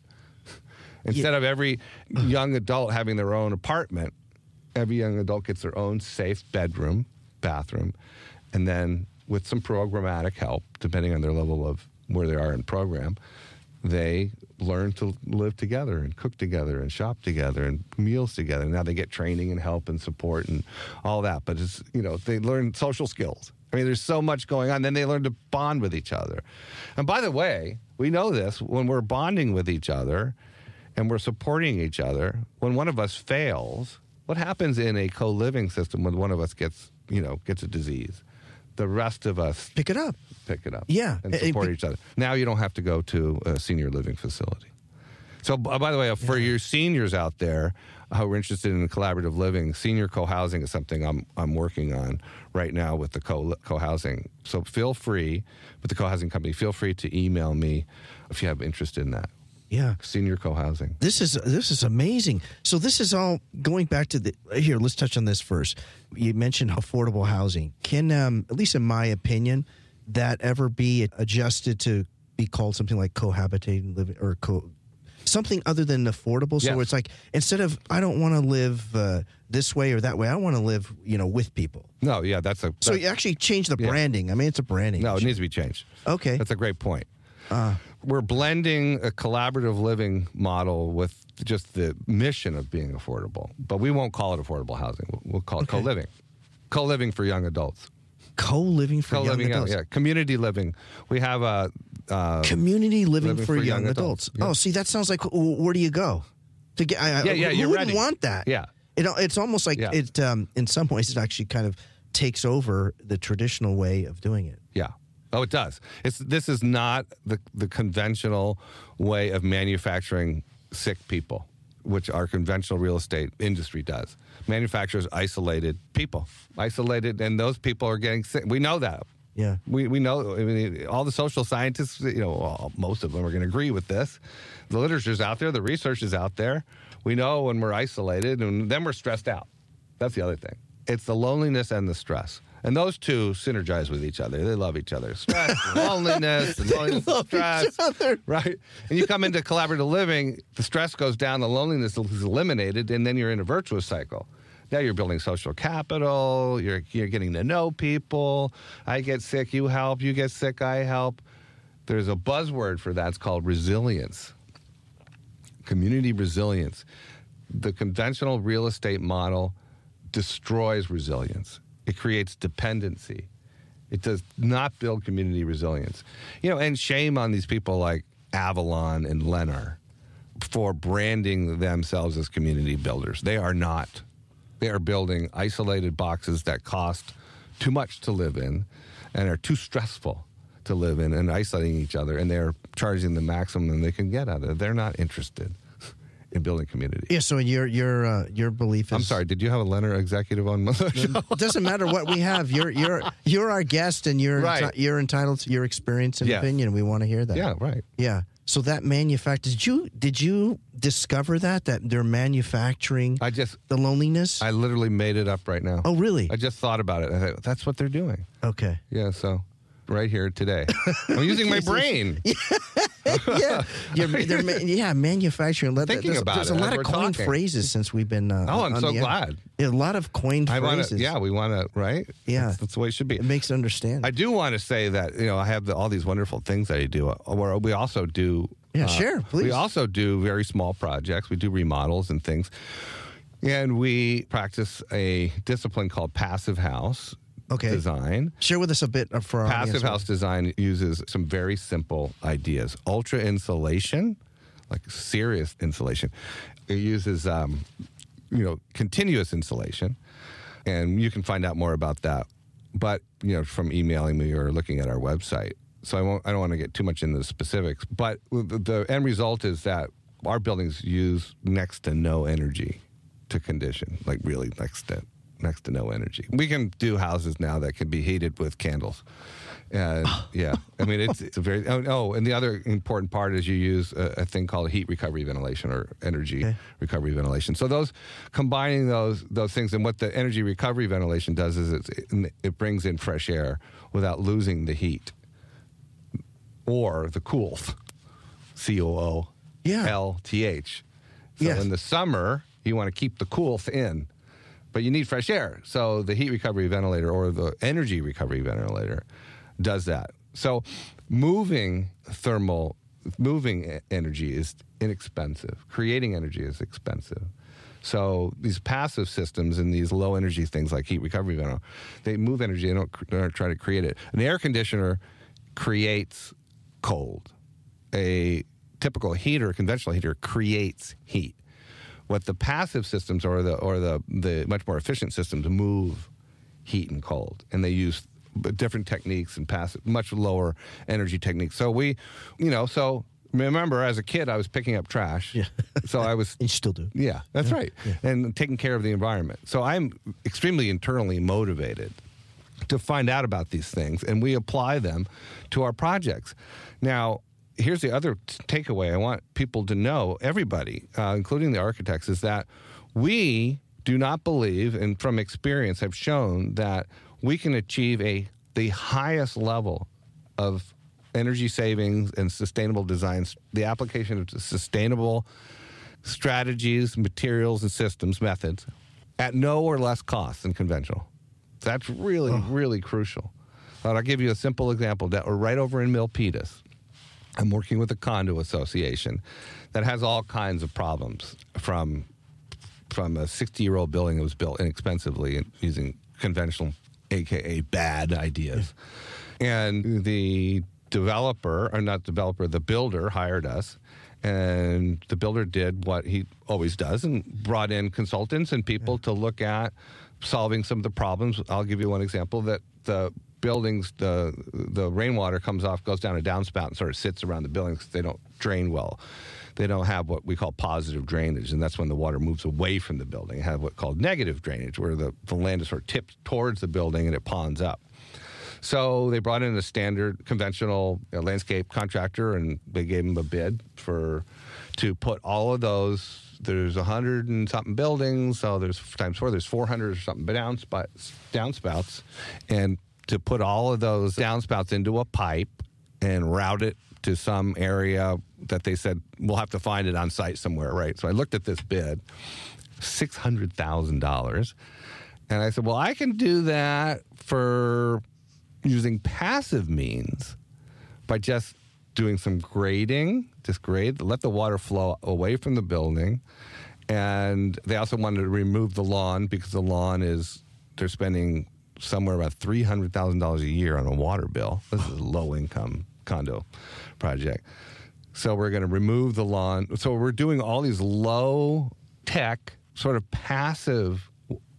Instead yeah. of every young adult having their own apartment, every young adult gets their own safe bedroom, bathroom, and then with some programmatic help, depending on their level of where they are in program, they learn to live together and cook together and shop together and meals together. And now they get training and help and support and all that. But it's, you know, they learn social skills. I mean, there's so much going on. Then they learn to bond with each other. And by the way, we know this when we're bonding with each other and we're supporting each other. When one of us fails, what happens in a co-living system when one of us gets, you know, gets a disease? The rest of us pick it up, pick it up, yeah, and support it, it, each other. Now you don't have to go to a senior living facility. So, uh, by the way, for yeah. your seniors out there who are interested in collaborative living, senior co-housing is something I'm I'm working on right now with the co co-housing. So feel free with the co-housing company. Feel free to email me if you have interest in that. Yeah, senior co-housing. This is this is amazing. So this is all going back to the here. Let's touch on this first. You mentioned affordable housing. Can um, at least in my opinion, that ever be adjusted to be called something like cohabitating living or co something other than affordable? So yes. It's like instead of I don't want to live uh, this way or that way, I want to live you know with people. No, yeah, that's a. That's, so you actually change the yeah. branding. I mean, it's a branding. No, issue. It needs to be changed. Okay, that's a great point. Uh, We're blending a collaborative living model with just the mission of being affordable. But we won't call it affordable housing. We'll call it okay. co-living. Co-living for young adults. Co-living for co-living young adults. Young, yeah, community living. We have a... Uh, community living, living for, for young, young adults. adults. Yeah. Oh, see, that sounds like, where do you go? To get, I, yeah, yeah, who you're wouldn't ready. want that? Yeah. It, it's almost like yeah. it, um, in some ways, it actually kind of takes over the traditional way of doing it. Yeah. Oh, it does. It's, this is not the, the conventional way of manufacturing sick people, which our conventional real estate industry does. Manufactures isolated people, isolated, and those people are getting sick. We know that. Yeah. We, we know, I mean, all the social scientists, you know, well, most of them are going to agree with this. The literature's out there. The research is out there. We know when we're isolated, and then we're stressed out. That's the other thing. It's the loneliness and the stress. And those two synergize with each other. They love each other. Stress, loneliness, and loneliness, they love stress, each other. Right? And you come into collaborative living, the stress goes down, the loneliness is eliminated, and then you're in a virtuous cycle. Now you're building social capital, you're, you're getting to know people. I get sick, you help. You get sick, I help. There's a buzzword for that. It's called resilience, community resilience. The conventional real estate model destroys resilience. It creates dependency. It does not build community resilience. You know, and shame on these people like Avalon and Lennar for branding themselves as community builders. They are not. They are building isolated boxes that cost too much to live in and are too stressful to live in and isolating each other, and they're charging the maximum they can get out of it. They're not interested in building community. Yeah, so your your uh, your belief is... I'm sorry, did you have a Lennar executive on my show? It doesn't matter what we have. You're you're you're our guest, and you're right. enti you're entitled to your experience and yes. opinion. We want to hear that. Yeah, right. Yeah. So that manufactured... Did you, did you discover that, that they're manufacturing I just, the loneliness? I literally made it up right now. Oh, really? I just thought about it. I thought, that's what they're doing. Okay. Yeah, so... right here today. I'm using my brain. Yeah. yeah. You're, they're ma yeah, manufacturing. Thinking there's, about there's it. There's a lot of coined talking. phrases since we've been uh, oh, I'm on so the glad. Yeah, a lot of coined I phrases. Wanna, yeah, we want to, right? Yeah. That's, that's the way it should be. It makes understanding. I do want to say that, you know, I have the, all these wonderful things that I do. Where we also do... Yeah, uh, sure, please. We also do very small projects. We do remodels and things. And we practice a discipline called Passive House. Okay. Design. Share with us a bit for our Passive audience. House design uses some very simple ideas. Ultra insulation, like serious insulation. It uses, um, you know, continuous insulation. And you can find out more about that, but, you know, from emailing me or looking at our website. So I won't, I don't want to get too much into the specifics, but the end result is that our buildings use next to no energy to condition, like really next to next to no energy. We can do houses now that can be heated with candles. Uh, yeah, I mean, it's, it's a very, oh, oh, and the other important part is you use a, a thing called heat recovery ventilation or energy okay. recovery ventilation. So those, combining those those things, and what the energy recovery ventilation does is it's, it, it brings in fresh air without losing the heat or the coolth, C O O L T H. So yes. in the summer, you want to keep the coolth in, but you need fresh air. So the heat recovery ventilator or the energy recovery ventilator does that. So moving thermal, moving energy is inexpensive. Creating energy is expensive. So these passive systems and these low energy things like heat recovery ventilator, they move energy, they don't, they don't try to create it. An air conditioner creates cold. A typical heater, conventional heater, creates heat. What the passive systems or the or the, the much more efficient systems move heat and cold, and they use different techniques and passive, much lower energy techniques. So we, you know, so remember as a kid I was picking up trash. Yeah. So I was. And you still do. Yeah, that's yeah. right. Yeah. And taking care of the environment. So I'm extremely internally motivated to find out about these things, and we apply them to our projects. Now, here's the other t- takeaway I want people to know, everybody, uh, including the architects, is that we do not believe, and from experience have shown, that we can achieve a the highest level of energy savings and sustainable designs, the application of sustainable strategies, materials, and systems, methods, at no or less cost than conventional. That's really, oh. really crucial. But I'll give you a simple example that we're right over in Milpitas. I'm working with a condo association that has all kinds of problems from from a sixty-year-old building that was built inexpensively and using conventional, a k a bad ideas. Yeah. And the developer, or not developer, the builder hired us, and the builder did what he always does and brought in consultants and people yeah. to look at solving some of the problems. I'll give you one example that the buildings, the the rainwater comes off, goes down a downspout and sort of sits around the buildings because they don't drain well. They don't have what we call positive drainage, and that's when the water moves away from the building. They have what's called negative drainage, where the, the land is sort of tipped towards the building and it ponds up. So they brought in a standard conventional you know, landscape contractor, and they gave him a bid for to put all of those. There's a hundred and something buildings, so there's times four, there's four hundred or something downspouts, downspouts, and to put all of those downspouts into a pipe and route it to some area that they said, we'll have to find it on site somewhere, right? So I looked at this bid, six hundred thousand dollars. And I said, well, I can do that for using passive means by just doing some grading, just grade, let the water flow away from the building. And they also wanted to remove the lawn because the lawn is, they're spending somewhere about three hundred thousand dollars a year on a water bill. This is a low-income condo project. So we're going to remove the lawn. So we're doing all these low-tech, sort of passive,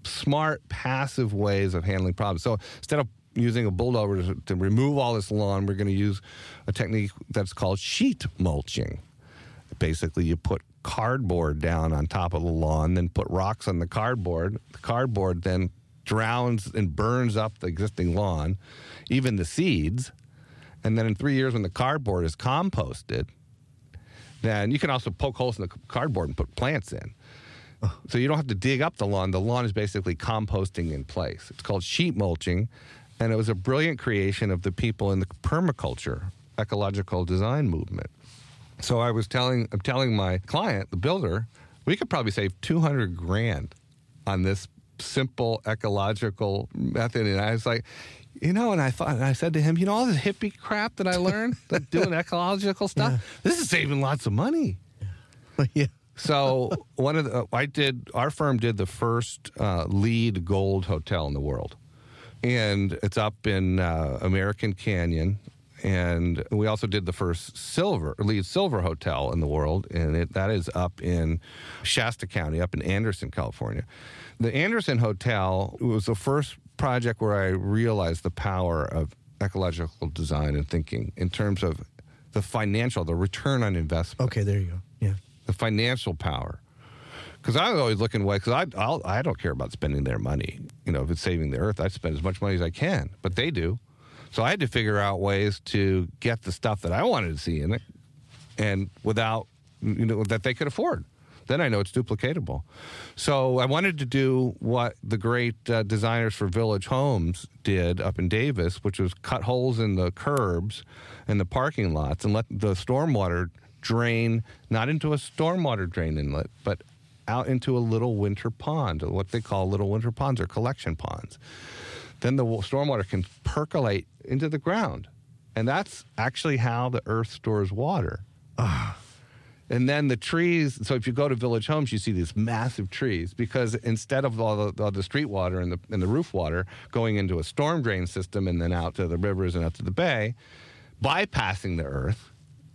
smart, passive ways of handling problems. So instead of using a bulldozer to, to remove all this lawn, we're going to use a technique that's called sheet mulching. Basically, you put cardboard down on top of the lawn, then put rocks on the cardboard. The cardboard then drowns and burns up the existing lawn, even the seeds. And then in three years when the cardboard is composted, then you can also poke holes in the cardboard and put plants in. So you don't have to dig up the lawn. The lawn is basically composting in place. It's called sheet mulching, and it was a brilliant creation of the people in the permaculture, ecological design movement. So I was telling, I'm telling my client, the builder, we could probably save two hundred grand on this simple ecological method. And I was like, you know, and I thought, and I said to him, you know, all this hippie crap that I learned, that doing ecological stuff, yeah. this is saving lots of money. Yeah. So one of the, I did, our firm did the first uh, LEED Gold hotel in the world. And it's up in uh, American Canyon. And we also did the first silver, LEED Silver hotel in the world. And it, that is up in Shasta County, up in Anderson, California. The Anderson Hotel was the first project where I realized the power of ecological design and thinking in terms of the financial, the return on investment. Okay, there you go. Yeah. the financial power. Because I was always looking away, because I I'll, I don't care about spending their money. You know, if it's saving the earth, I spend as much money as I can. But they do. So I had to figure out ways to get the stuff that I wanted to see in it, and without, you know, that they could afford. Then I know it's duplicatable. So I wanted to do what the great uh, designers for Village Homes did up in Davis, which was cut holes in the curbs and the parking lots and let the stormwater drain, not into a stormwater drain inlet, but out into a little winter pond, what they call little winter ponds or collection ponds. Then the stormwater can percolate into the ground. And that's actually how the earth stores water. Ugh. And then the trees, so if you go to Village Homes, you see these massive trees, because instead of all the, all the street water and the, and the roof water going into a storm drain system and then out to the rivers and out to the bay, bypassing the earth,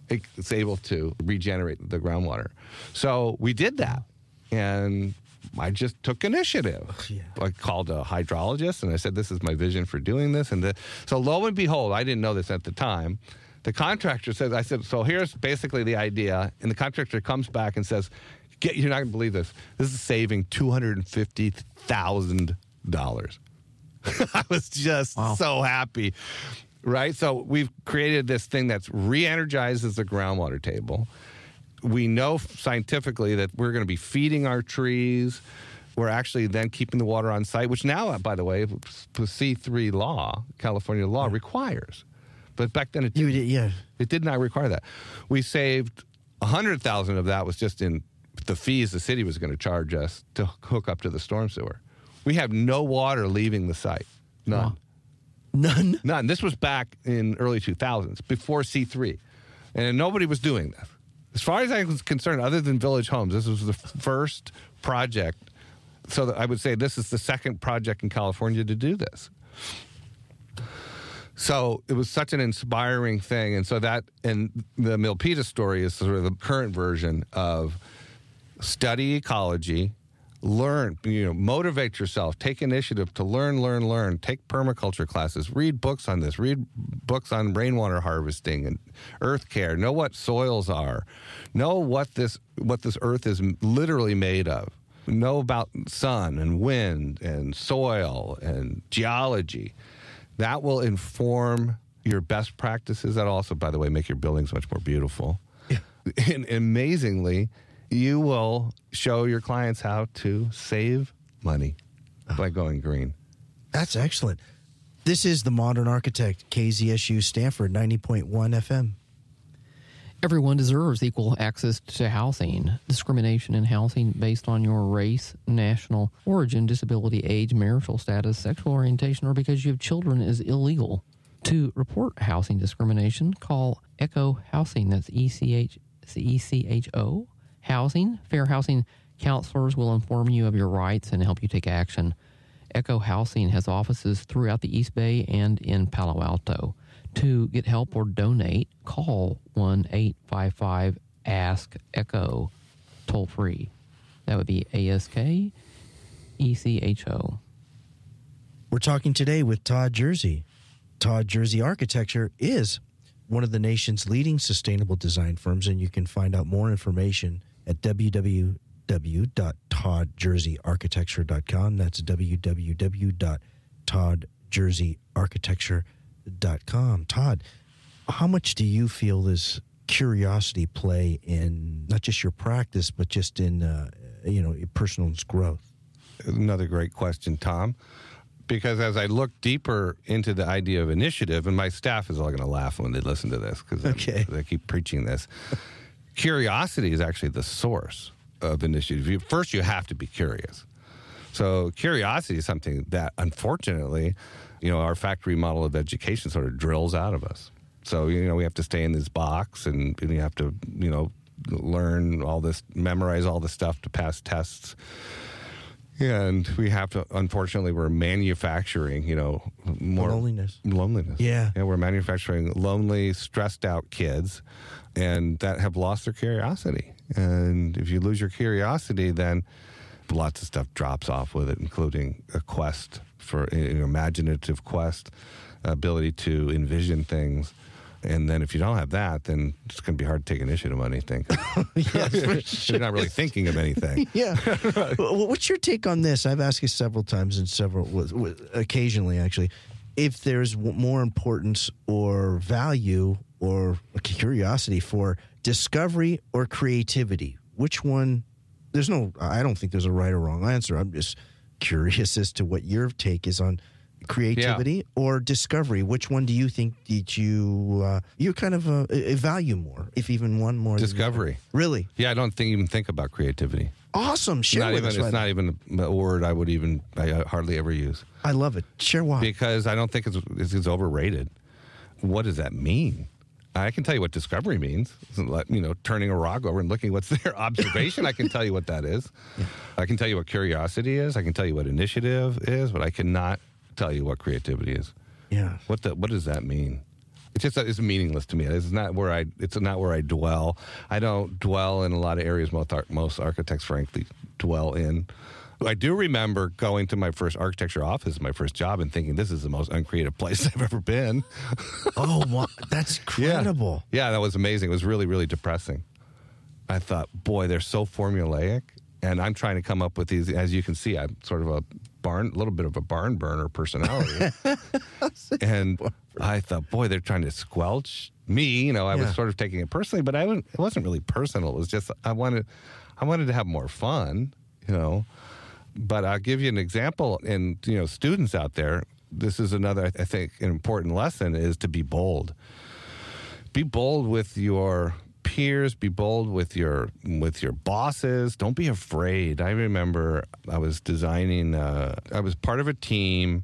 it's able to regenerate the groundwater. So we did that. And I just took initiative. Yeah. I called a hydrologist, and I said, this is my vision for doing this. And the, so lo and behold, I didn't know this at the time, the contractor says, I said, so here's basically the idea. And the contractor comes back and says, Get, you're not going to believe this. This is saving two hundred fifty thousand dollars. I was just wow. so happy, right? So we've created this thing that's re-energizes the groundwater table. We know scientifically that we're going to be feeding our trees. We're actually then keeping the water on site, which now, by the way, C three law, California law, requires. But back then, it did, did, yeah. it did not require that. We saved one hundred thousand dollars of that was just in the fees the city was going to charge us to hook up to the storm sewer. We have no water leaving the site. None. Wow. None? None. This was back in early two thousands, before C three. And nobody was doing this. As far as I was concerned, other than Village Homes, this was the first project. So I would say this is the second project in California to do this. So it was such an inspiring thing. And so that, and the Milpitas story is sort of the current version of study ecology, learn, you know, motivate yourself, take initiative to learn, learn, learn, take permaculture classes, read books on this, read books on rainwater harvesting and earth care, know what soils are, know what this, what this earth is literally made of, know about sun and wind and soil and geology. That will inform your best practices. That also, by the way, make your buildings much more beautiful. Yeah. And amazingly, you will show your clients how to save money oh. by going green. That's excellent. This is The Modern Architect, K Z S U Stanford, ninety point one F M. Everyone deserves equal access to housing. Discrimination in housing based on your race, national origin, disability, age, marital status, sexual orientation, or because you have children is illegal. To report housing discrimination, call ECHO Housing. That's E C H O Housing. Fair housing counselors will inform you of your rights and help you take action. ECHO Housing has offices throughout the East Bay and in Palo Alto. To get help or donate, call one eight five five ask echo, toll-free. That would be A S K E C H O. We're talking today with Todd Jersey. Todd Jersey Architecture is one of the nation's leading sustainable design firms, and you can find out more information at w w w dot todd jersey architecture dot com. That's w w w dot todd jersey architecture dot com. Dot com. Todd, how much do you feel this curiosity play in not just your practice, but just in, uh, you know, personal growth? Another great question, Tom, because as I look deeper into the idea of initiative, and my staff is all going to laugh when they listen to this because okay. I keep preaching this. Curiosity is actually the source of initiative. First, you have to be curious. So curiosity is something that, unfortunately, you know, our factory model of education sort of drills out of us. So, you know, we have to stay in this box and, and you have to, you know, learn all this, memorize all the stuff to pass tests. And we have to, unfortunately, we're manufacturing, you know, more loneliness. Loneliness. Yeah. Yeah, we're manufacturing lonely, stressed out kids and that have lost their curiosity. And if you lose your curiosity, then lots of stuff drops off with it, including a quest for an imaginative quest, ability to envision things, And then if you don't have that, then it's going to be hard to take initiative on anything. Yes, for sure. You're not really thinking of anything. Yeah. Right. Well, what's your take on this? I've asked you several times and several, occasionally actually, if there's more importance or value or curiosity for discovery or creativity. Which one? There's no, I don't think there's a right or wrong answer. I'm just curious as to what your take is on creativity yeah. or discovery. Which one do you think that you uh, you kind of uh, value more, if even one more? Discovery. Really? Yeah, I don't think even think about creativity. Awesome. Share not with even, us. It's right not now. Even a word I would even, I hardly ever use. I love it. Share why. Because I don't think it's, it's, it's overrated. What does that mean? I can tell you what discovery means. You know, turning a rock over and looking what's there. Observation, I can tell you what that is. Yeah. I can tell you what curiosity is. I can tell you what initiative is, but I cannot tell you what creativity is. Yeah. What the, what does that mean? It's just, it's meaningless to me. It's not where I, it's not where I dwell. I don't dwell in a lot of areas most, most architects, frankly, dwell in. I do remember going to my first architecture office, my first job, and thinking this is the most uncreative place I've ever been. Oh, wow. That's incredible. Yeah. Yeah, that was amazing. It was really, really depressing. I thought, boy, they're so formulaic. And I'm trying to come up with these. As you can see, I'm sort of a barn, little bit of a barn burner personality. And I thought, boy, they're trying to squelch me. You know, I yeah. was sort of taking it personally, but I wouldn't, it wasn't really personal. It was just I wanted, I wanted to have more fun, you know. But I'll give you an example, and, you know, students out there, this is another, I think, an important lesson is to be bold. Be bold with your peers. Be bold with your with your bosses. Don't be afraid. I remember I was designing, uh, I was part of a team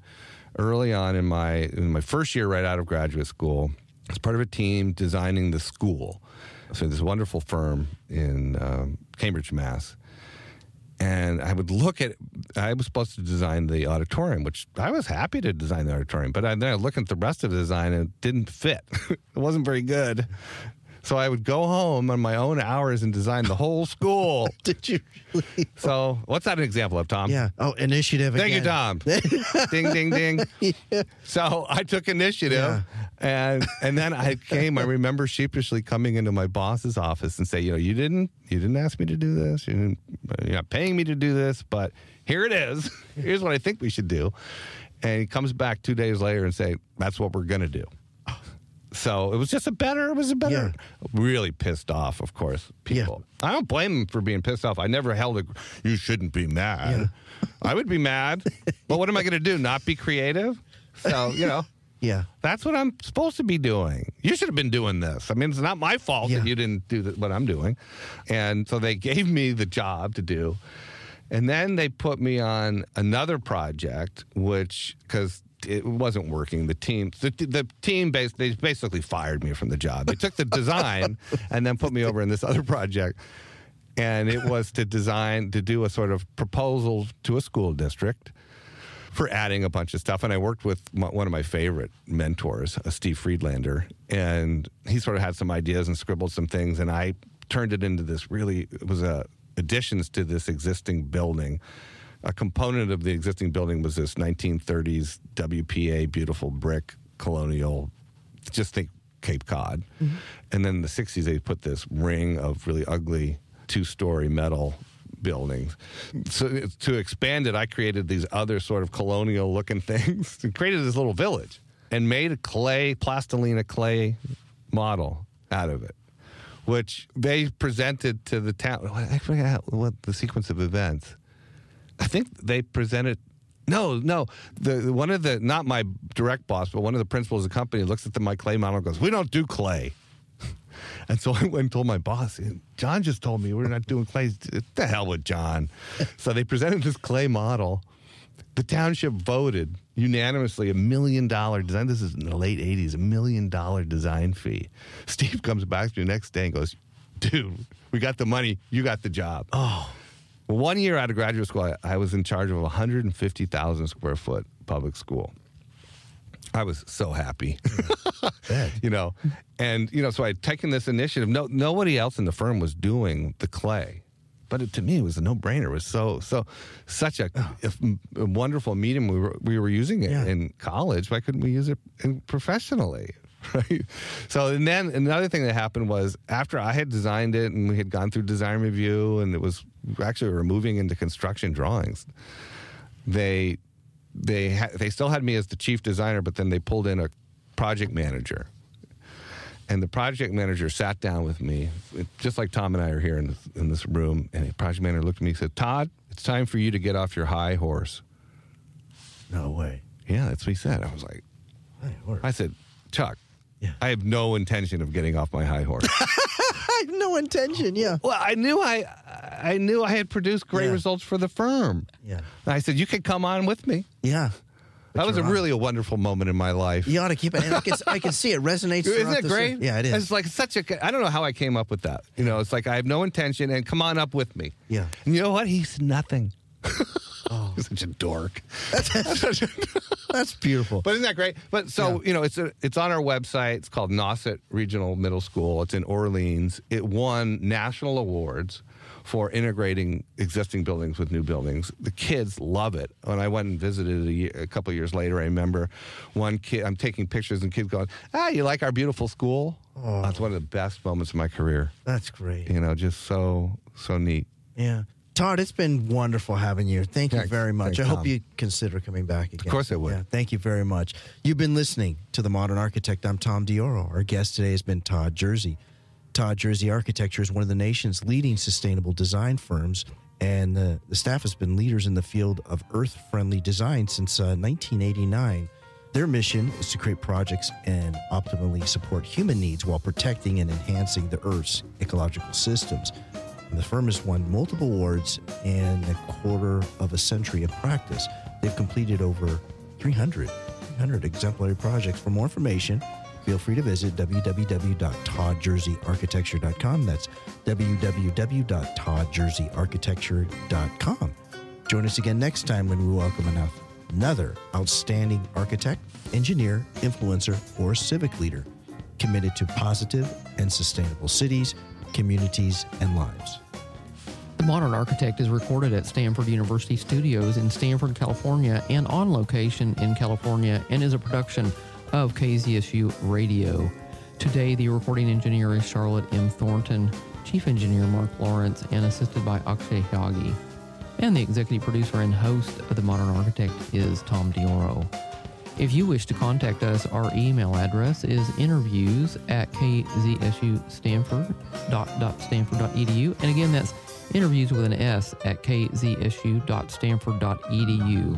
early on in my in my first year right out of graduate school. I was part of a team designing the school. So this wonderful firm in um, Cambridge, Mass., and I would look at, I was supposed to design the auditorium, which I was happy to design the auditorium, but I, then I looked at the rest of the design and it didn't fit. It wasn't very good. So I would go home on my own hours and design the whole school. Did you really? So what's that an example of, Tom? Yeah. Oh, initiative again. Thank you, Tom. Ding, ding, ding. Yeah. So I took initiative. Yeah. And and then I came, I remember sheepishly coming into my boss's office and say, you know, you didn't you didn't ask me to do this. You didn't, you're not paying me to do this, but here it is. Here's what I think we should do. And he comes back two days later and say, that's what we're going to do. So it was just a better, it was a better, yeah. really pissed off, of course, people. Yeah. I don't blame them for being pissed off. I never held a, you shouldn't be mad. Yeah. I would be mad. But what am I going to do, not be creative? So, you know, yeah, that's what I'm supposed to be doing. You should have been doing this. I mean, it's not my fault yeah. that you didn't do what I'm doing. And so they gave me the job to do. And then they put me on another project, which, because it wasn't working. The team, the, the team, base, they basically fired me from the job. They took the design and then put me over in this other project. And it was to design, to do a sort of proposal to a school district for adding a bunch of stuff. And I worked with my, one of my favorite mentors, Steve Friedlander, and he sort of had some ideas and scribbled some things. And I turned it into this really, it was a, additions to this existing building. A component of the existing building was this nineteen thirties W P A, beautiful brick, colonial, just think Cape Cod. Mm-hmm. And then in the sixties, they put this ring of really ugly two-story metal buildings. So to expand it, I created these other sort of colonial-looking things and created this little village and made a clay, plastilina clay model out of it, which they presented to the town. I forget what the sequence of events. I think they presented, no, no, the one of the, not my direct boss, but one of the principals of the company looks at the, my clay model and goes, we don't do clay. And so I went and told my boss, John just told me we're not doing clay. The hell with John. So they presented this clay model. The township voted unanimously a million dollar design. This is in the late eighties, a million dollar design fee. Steve comes back to the next day and goes, dude, we got the money. You got the job. Oh. One year out of graduate school, I, I was in charge of a one hundred fifty thousand square foot public school. I was so happy, you know, and, you know, so I had taken this initiative. No, nobody else in the firm was doing the clay, but it, to me, it was a no brainer. It was so, so such a, a, a wonderful medium. We were, we were using it yeah. in college. Why couldn't we use it in, professionally? right? So, and then another thing that happened was after I had designed it and we had gone through design review and it was actually we were moving into construction drawings, they they ha- they still had me as the chief designer, but then they pulled in a project manager. And the project manager sat down with me, just like Tom and I are here in this, in this room, and the project manager looked at me and said, "Todd, it's time for you to get off your high horse." No way. Yeah, that's what he said. I was like, high horse. I said, "Chuck, yeah. I have no intention of getting off my high horse." I have no intention, yeah. Well, I knew I I knew I had produced great yeah. results for the firm. Yeah. And I said, "You could come on with me." Yeah. But that was a really a wonderful moment in my life. You ought to keep it. And I can, I can see it resonates. Isn't it great? This, yeah, it is. It's like such a, I don't know how I came up with that. You know, it's like I have no intention and come on up with me. Yeah. And you know what? He's nothing. Oh, he's such a dork. That's, such a, that's beautiful. But isn't that great? But so, yeah. you know, it's a, it's on our website. It's called Nauset Regional Middle School. It's in Orleans. It won national awards for integrating existing buildings with new buildings. The kids love it. When I went and visited a, year, a couple of years later, I remember one kid, I'm taking pictures and kids going, "Ah, you like our beautiful school?" Oh. That's one of the best moments of my career. That's great. You know, just so, so neat. Yeah. Todd, it's been wonderful having you. Thank Thanks. you very much. Thanks, I hope Tom. you consider coming back again. Of course I would. Yeah, thank you very much. You've been listening to The Modern Architect. I'm Tom DiOrio. Our guest today has been Todd Jersey. Todd Jersey Architecture is one of the nation's leading sustainable design firms, and uh, the staff has been leaders in the field of earth-friendly design since uh, nineteen eighty-nine. Their mission is to create projects and optimally support human needs while protecting and enhancing the Earth's ecological systems. And the firm has won multiple awards in a quarter of a century of practice. Ththey've completed over three hundred, three hundred exemplary projects. For more information, feel free to visit w w w dot todd jersey architecture dot com. That's w w w dot todd jersey architecture dot com. Join us again next time when we welcome another outstanding architect, engineer, influencer, or civic leader committed to positive and sustainable cities, communities, and lives. The Modern Architect is recorded at Stanford University Studios in Stanford, California, and on location in California, and is a production of K Z S U Radio. Today, the recording engineer is Charlotte M. Thornton, chief engineer Mark Lawrence, and assisted by Akshay Hyagi. And the executive producer and host of The Modern Architect is Tom DiOrio. If you wish to contact us, our email address is interviews at k z s u stanford dot stanford dot e d u. And again, that's interviews with an S at k z s u dot stanford dot e d u.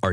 Are